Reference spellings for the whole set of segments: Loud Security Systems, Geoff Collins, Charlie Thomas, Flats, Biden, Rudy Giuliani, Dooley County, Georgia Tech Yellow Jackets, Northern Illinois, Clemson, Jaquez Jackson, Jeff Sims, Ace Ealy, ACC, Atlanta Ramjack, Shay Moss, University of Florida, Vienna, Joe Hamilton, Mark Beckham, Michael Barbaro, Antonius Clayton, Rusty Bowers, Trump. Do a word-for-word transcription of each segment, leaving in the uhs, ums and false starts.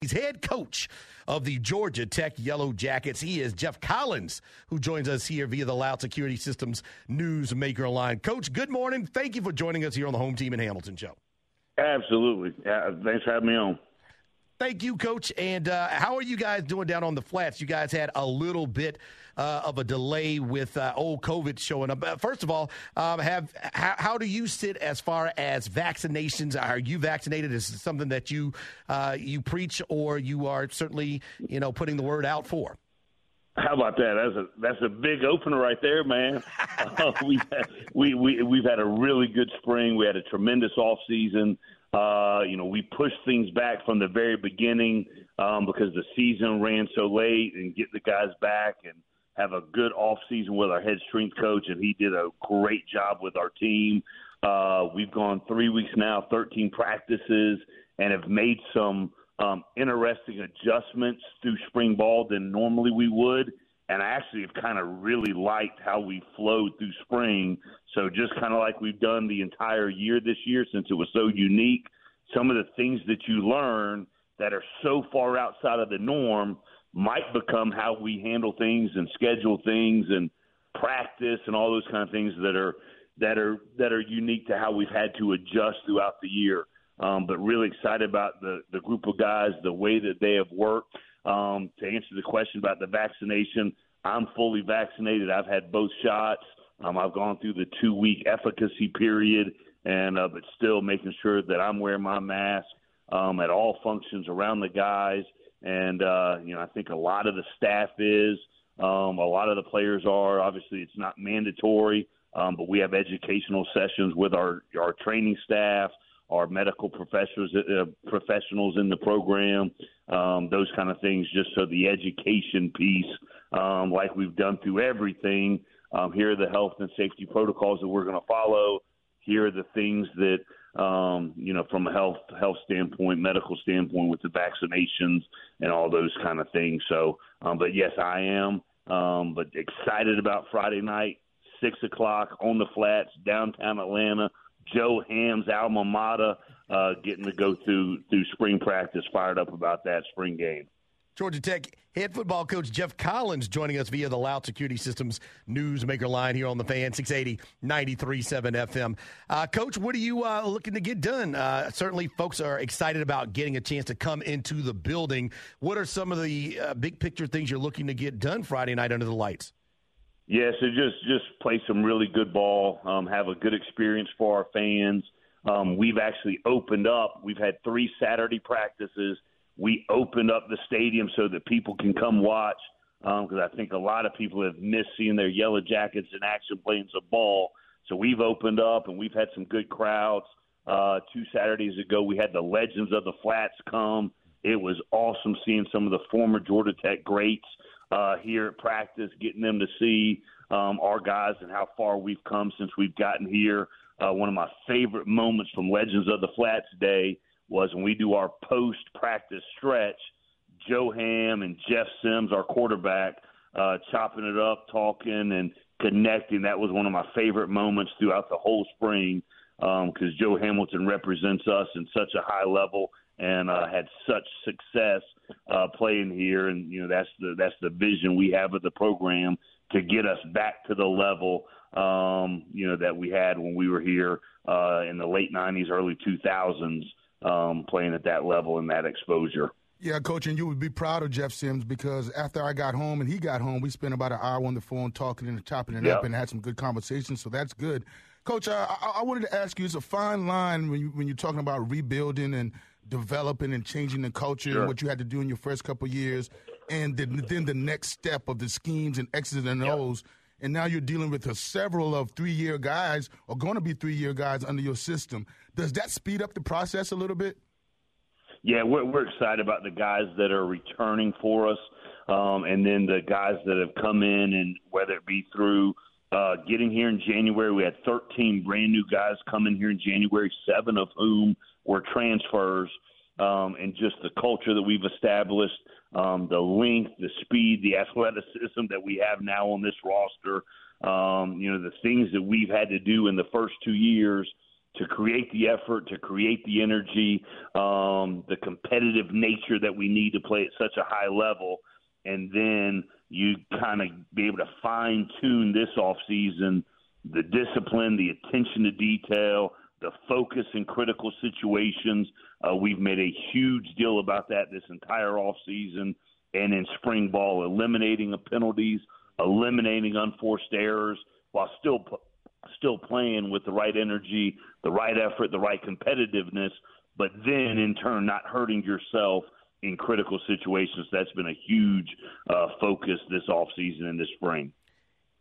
He's head coach of the Georgia Tech Yellow Jackets. He is Geoff Collins, who joins us here via the Loud Security Systems Newsmaker Line. Coach, good morning. Thank you for joining us here on the Home Team in Hamilton show. Absolutely. Uh, thanks for having me on. Thank you, Coach. And uh, how are you guys doing down on the flats? You guys had a little bit uh, of a delay with uh, old COVID showing up. First of all, um, have how, how do you sit as far as vaccinations? Are you vaccinated? Is it something that you uh, you preach, or you are certainly, you know, putting the word out for? How about that? That's a that's a big opener right there, man. uh, we, we we we've had a really good spring. We had a tremendous off season. Uh, you know, we pushed things back from the very beginning um, because the season ran so late, and get the guys back and have a good off season with our head strength coach, and he did a great job with our team. Uh, we've gone three weeks now, thirteen practices, and have made some um, interesting adjustments through spring ball than normally we would. And I actually have kind of really liked how we flowed through spring. So just kind of like we've done the entire year this year, since it was so unique, some of the things that you learn that are so far outside of the norm might become how we handle things and schedule things and practice and all those kind of things that are that are that are unique to how we've had to adjust throughout the year. Um, but really excited about the, the group of guys, the way that they have worked. Um, to answer the question about the vaccination, I'm fully vaccinated. I've had both shots. Um, I've gone through the two-week efficacy period, and uh, but still making sure that I'm wearing my mask um, at all functions around the guys. And, uh, you know, I think a lot of the staff is. Um, a lot of the players are. Obviously, it's not mandatory, um, but we have educational sessions with our, our training staff, our medical professors, uh, professionals in the program, um, those kind of things, just so the education piece, um, like we've done through everything, um, here are the health and safety protocols that we're going to follow. Here are the things that, um, you know, from a health health standpoint, medical standpoint with the vaccinations and all those kind of things. So, um, but yes, I am, um, but excited about Friday night, six o'clock on the flats, downtown Atlanta, Joe Ham's alma mater, uh, getting to go through through spring practice, fired up about that spring game. Georgia Tech head football coach Geoff Collins joining us via the Loud Security Systems Newsmaker Line here on the Fan, six eighty, ninety-three point seven F M. Uh, coach, what are you uh, looking to get done? Uh, certainly folks are excited about getting a chance to come into the building. What are some of the uh, big picture things you're looking to get done Friday night under the lights? Yeah, so just, just play some really good ball, um, have a good experience for our fans. Um, we've actually opened up. We've had three Saturday practices. We opened up the stadium so that people can come watch, um, because I think a lot of people have missed seeing their Yellow Jackets in action playing some ball. So we've opened up, and we've had some good crowds. Uh, two Saturdays ago, we had the Legends of the Flats come. It was awesome seeing some of the former Georgia Tech greats Uh, here at practice, getting them to see um, our guys and how far we've come since we've gotten here. Uh, one of my favorite moments from Legends of the Flats Day was when we do our post-practice stretch, Joe Ham and Jeff Sims, our quarterback, uh, chopping it up, talking, and connecting. That was one of my favorite moments throughout the whole spring, because um, Joe Hamilton represents us in such a high level, and uh, had such success uh, playing here. And, you know, that's the that's the vision we have of the program, to get us back to the level, um, you know, that we had when we were here uh, in the late nineties, early two thousands, um, playing at that level and that exposure. Yeah, Coach, and you would be proud of Jeff Sims, because after I got home and he got home, we spent about an hour on the phone talking and chopping it yep. up and had some good conversations, so that's good. Coach, I, I wanted to ask you, it's a fine line when, you, when you're talking about rebuilding and developing and changing the culture sure. and what you had to do in your first couple of years, and the, then the next step of the schemes and X's and yep. O's. And now you're dealing with a several of three-year guys, or going to be three-year guys under your system. Does that speed up the process a little bit? yeah, we're we're excited about the guys that are returning for us, um, and then the guys that have come in, and whether it be through uh, getting here in January. We had thirteen brand new guys come in here in January, seven of whom were transfers, um, and just the culture that we've established, um, the length, the speed, the athleticism that we have now on this roster. Um, you know, the things that we've had to do in the first two years to create the effort, to create the energy, um, the competitive nature that we need to play at such a high level. And then you kind of be able to fine tune this off season, the discipline, the attention to detail, the focus in critical situations. Uh, we've made a huge deal about that this entire off season and in spring ball, eliminating the penalties, eliminating unforced errors while still still playing with the right energy, the right effort, the right competitiveness, but then in turn not hurting yourself in critical situations. That's been a huge uh, focus this offseason and this spring.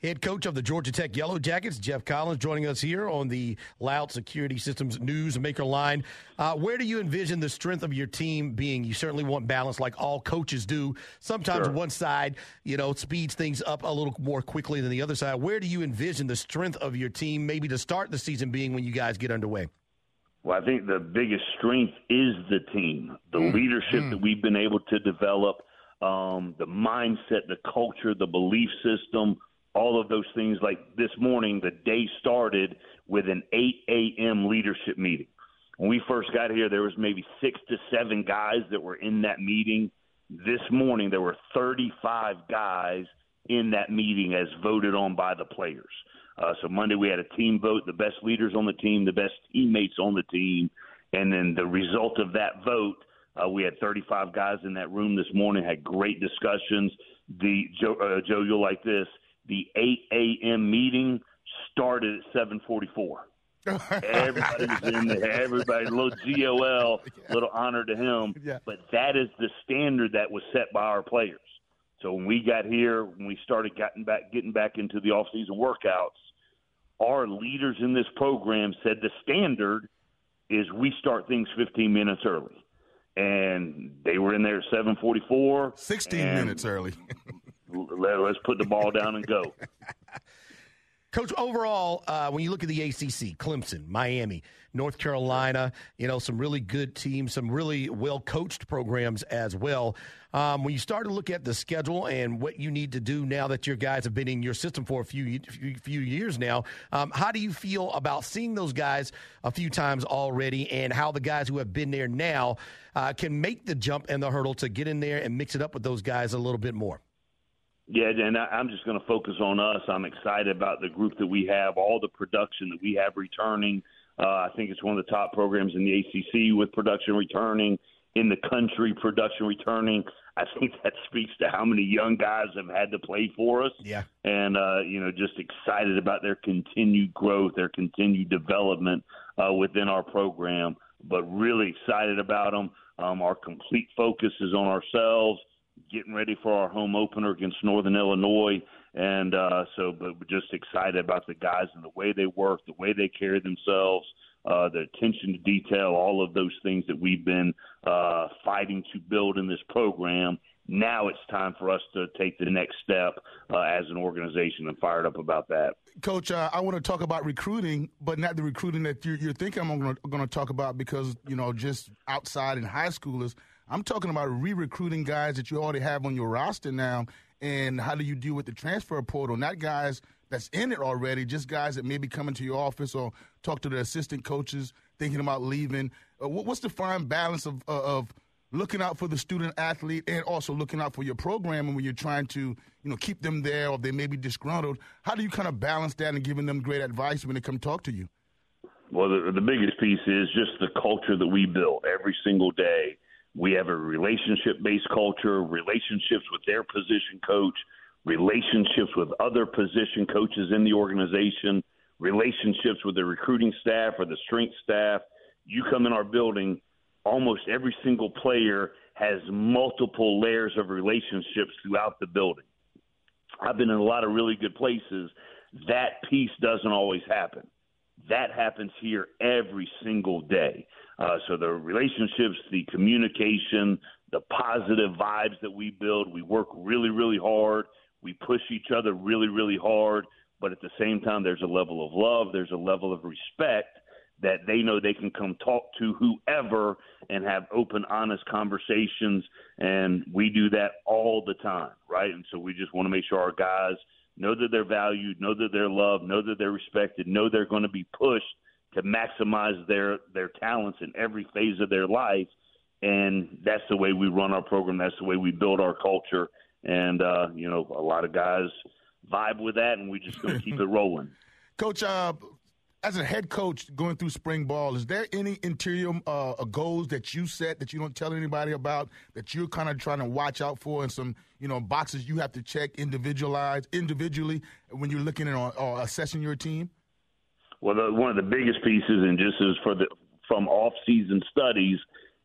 Head coach of the Georgia Tech Yellow Jackets, Geoff Collins, joining us here on the Loud Security Systems Newsmaker Line. Uh, where do you envision the strength of your team being? You certainly want balance like all coaches do. Sometimes sure. One side, you know, speeds things up a little more quickly than the other side. Where do you envision the strength of your team maybe to start the season being when you guys get underway? Well, I think the biggest strength is the team, the mm. leadership mm. that we've been able to develop, um, the mindset, the culture, the belief system, all of those things. Like this morning, the day started with an eight a.m. leadership meeting. When we first got here, there was maybe six to seven guys that were in that meeting. This morning, there were thirty-five guys in that meeting as voted on by the players. Uh, so Monday we had a team vote, the best leaders on the team, the best teammates on the team. And then the result of that vote, uh, we had thirty-five guys in that room this morning, had great discussions. The Joe, uh, Joe you'll like this. The eight a.m. meeting started at seven forty-four. Everybody was in there. Everybody, little G O L, yeah. Little honor to him. Yeah. But that is the standard that was set by our players. So when we got here, when we started getting back, getting back into the off-season workouts, our leaders in this program said the standard is we start things fifteen minutes early. And they were in there at seven forty-four. sixteen minutes early. Let's put the ball down and go. Coach, overall, uh, when you look at the A C C, Clemson, Miami, North Carolina, you know, some really good teams, some really well-coached programs as well. Um, when you start to look at the schedule and what you need to do now that your guys have been in your system for a few few years now, um, how do you feel about seeing those guys a few times already and how the guys who have been there now uh, can make the jump and the hurdle to get in there and mix it up with those guys a little bit more? Yeah, and I, I'm just going to focus on us. I'm excited about the group that we have, all the production that we have returning. Uh, I think it's one of the top programs in the A C C with production returning, in the country production returning. I think that speaks to how many young guys have had to play for us. Yeah. And, uh, you know, just excited about their continued growth, their continued development uh, within our program, but really excited about them. Um, our complete focus is on ourselves, getting ready for our home opener against Northern Illinois. And uh, so but we're just excited about the guys and the way they work, the way they carry themselves, uh, the attention to detail, all of those things that we've been uh, fighting to build in this program. Now it's time for us to take the next step uh, as an organization, and fired up about that. Coach, uh, I want to talk about recruiting, but not the recruiting that you're, you're thinking I'm going to talk about because, you know, just outside in high schoolers, I'm talking about re-recruiting guys that you already have on your roster now, and how do you deal with the transfer portal? Not guys that's in it already, just guys that maybe come into your office or talk to the assistant coaches, thinking about leaving. Uh, what's the fine balance of uh, of looking out for the student athlete and also looking out for your program, and when you're trying to, you know, keep them there or they may be disgruntled? How do you kind of balance that and giving them great advice when they come talk to you? Well, the, the biggest piece is just the culture that we build every single day. We have a relationship-based culture, relationships with their position coach, relationships with other position coaches in the organization, relationships with the recruiting staff or the strength staff. You come in our building, almost every single player has multiple layers of relationships throughout the building. I've been in a lot of really good places. That piece doesn't always happen. that happens here every single day. Uh, so the relationships, the communication, the positive vibes that we build, we work really, really hard. We push each other really, really hard. But at the same time, there's a level of love. There's a level of respect that they know they can come talk to whoever and have open, honest conversations. And we do that all the time, right? And so we just want to make sure our guys know that they're valued, know that they're loved, know that they're respected, know they're going to be pushed to maximize their, their talents in every phase of their life. And that's the way we run our program. That's the way we build our culture. And, uh, you know, a lot of guys vibe with that, and we're just going to keep it rolling. Coach, uh, as a head coach going through spring ball, is there any interior uh, goals that you set that you don't tell anybody about, that you're kind of trying to watch out for, and some, you know, boxes you have to check individualize individually when you're looking at or, or assessing your team? Well, the, one of the biggest pieces, and just as for the from off-season studies,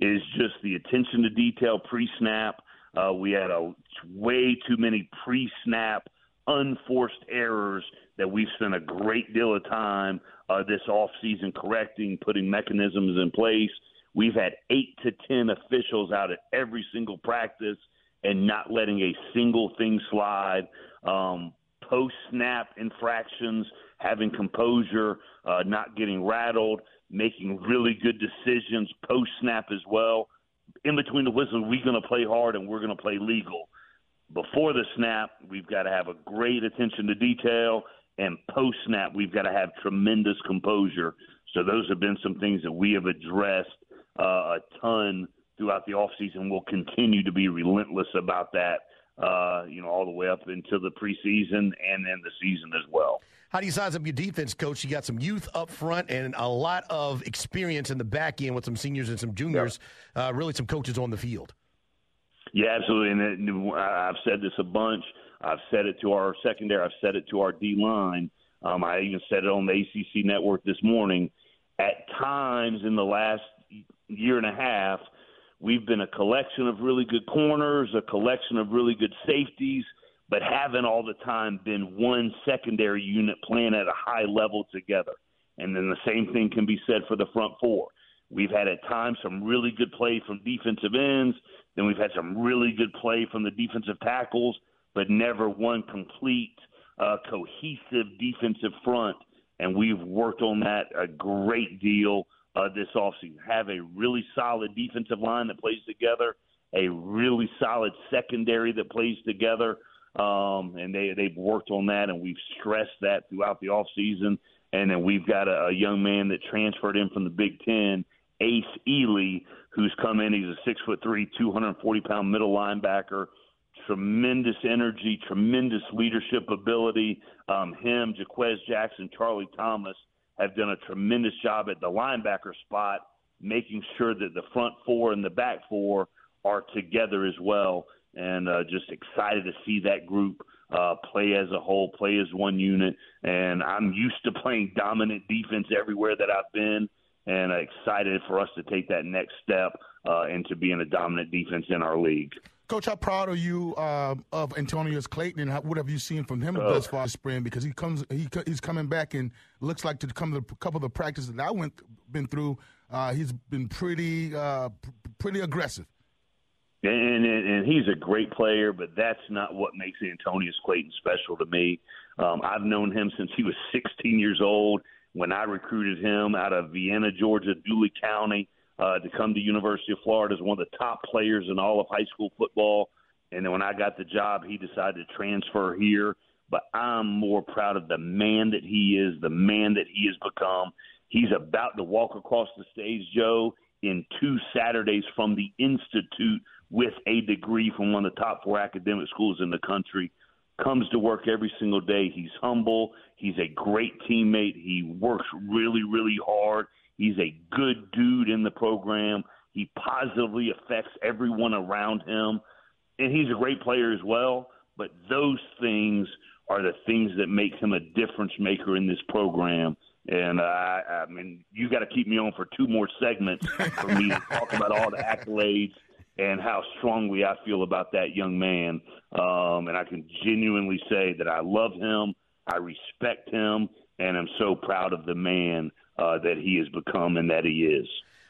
is just the attention to detail pre-snap. Uh, we had a way too many pre-snap unforced errors that we've spent a great deal of time uh, this offseason correcting, putting mechanisms in place. We've had eight to ten officials out at every single practice and not letting a single thing slide. Um, post-snap infractions, having composure, uh, not getting rattled, making really good decisions post-snap as well. In between the whistles, we're going to play hard and we're going to play legal. Before the snap, we've got to have a great attention to detail, and post-snap, we've got to have tremendous composure. So those have been some things that we have addressed uh, a ton throughout the offseason. We'll continue to be relentless about that, uh, you know, all the way up into the preseason and then the season as well. How do you size up your defense, Coach? You got some youth up front and a lot of experience in the back end with some seniors and some juniors, yeah. uh, really some coaches on the field. Yeah, absolutely. And it, I've said this a bunch. I've said it to our secondary. I've said it to our D-line. Um, I even said it on the A C C network this morning. At times in the last year and a half, we've been a collection of really good corners, a collection of really good safeties, but haven't all the time been one secondary unit playing at a high level together. And then the same thing can be said for the front four. We've had at times some really good play from defensive ends. Then we've had some really good play from the defensive tackles, but never one complete, uh, cohesive defensive front. And we've worked on that a great deal uh, this offseason. Have a really solid defensive line that plays together, a really solid secondary that plays together. Um, and they, they've worked on that, and we've stressed that throughout the offseason. And then we've got a, a young man that transferred in from the Big Ten, Ace Ealy, who's come in. He's a six foot three, two hundred forty pound middle linebacker. Tremendous energy, tremendous leadership ability. Um, him, Jaquez Jackson, Charlie Thomas have done a tremendous job at the linebacker spot, making sure that the front four and the back four are together as well. And uh, just excited to see that group uh, play as a whole, play as one unit. And I'm used to playing dominant defense everywhere that I've been. And excited for us to take that next step uh, into being a dominant defense in our league. Coach, how proud are you uh, of Antonius Clayton, and how, what have you seen from him uh, thus far this spring? Because he comes, he, he's coming back and looks like to come to a couple of the practices that I went been through. Uh, he's been pretty uh, pretty aggressive. And, and and he's a great player, but that's not what makes Antonius Clayton special to me. Um, I've known him since he was sixteen years old. When I recruited him out of Vienna, Georgia, Dooley County, uh, to come to University of Florida as one of the top players in all of high school football. And then when I got the job, he decided to transfer here. But I'm more proud of the man that he is, the man that he has become. He's about to walk across the stage, Joe, in two Saturdays from the Institute with a degree from one of the top four academic schools in the country. Comes to work every single day. He's humble. He's a great teammate. He works really, really hard. He's a good dude in the program. He positively affects everyone around him. And he's a great player as well. But those things are the things that make him a difference maker in this program. And, uh, I mean, you got to keep me on for two more segments for me to talk about all the accolades and how strongly I feel about that young man. Um, and I can genuinely say that I love him. I respect him. and I'm so proud of the man uh, that he has become and that he is.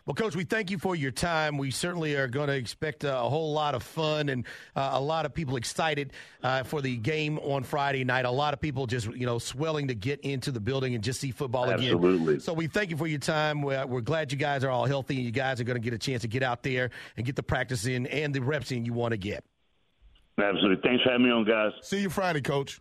Well, Coach, we thank you for your time. We certainly are going to expect a whole lot of fun and uh, a lot of people excited uh, for the game on Friday night. A lot of people just, you know, swelling to get into the building and just see football Absolutely. again. Absolutely. So we thank you for your time. We're, we're glad you guys are all healthy and you guys are going to get a chance to get out there and get the practice in and the reps in you want to get. Absolutely. Thanks for having me on, guys. See you Friday, Coach.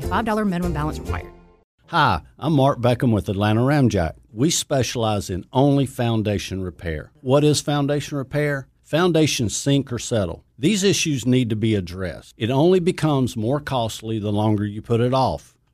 five dollars minimum balance required. Hi, I'm Mark Beckham with Atlanta Ramjack. We specialize in only foundation repair. What is foundation repair? Foundations sink or settle. These issues need to be addressed. It only becomes more costly the longer you put it off.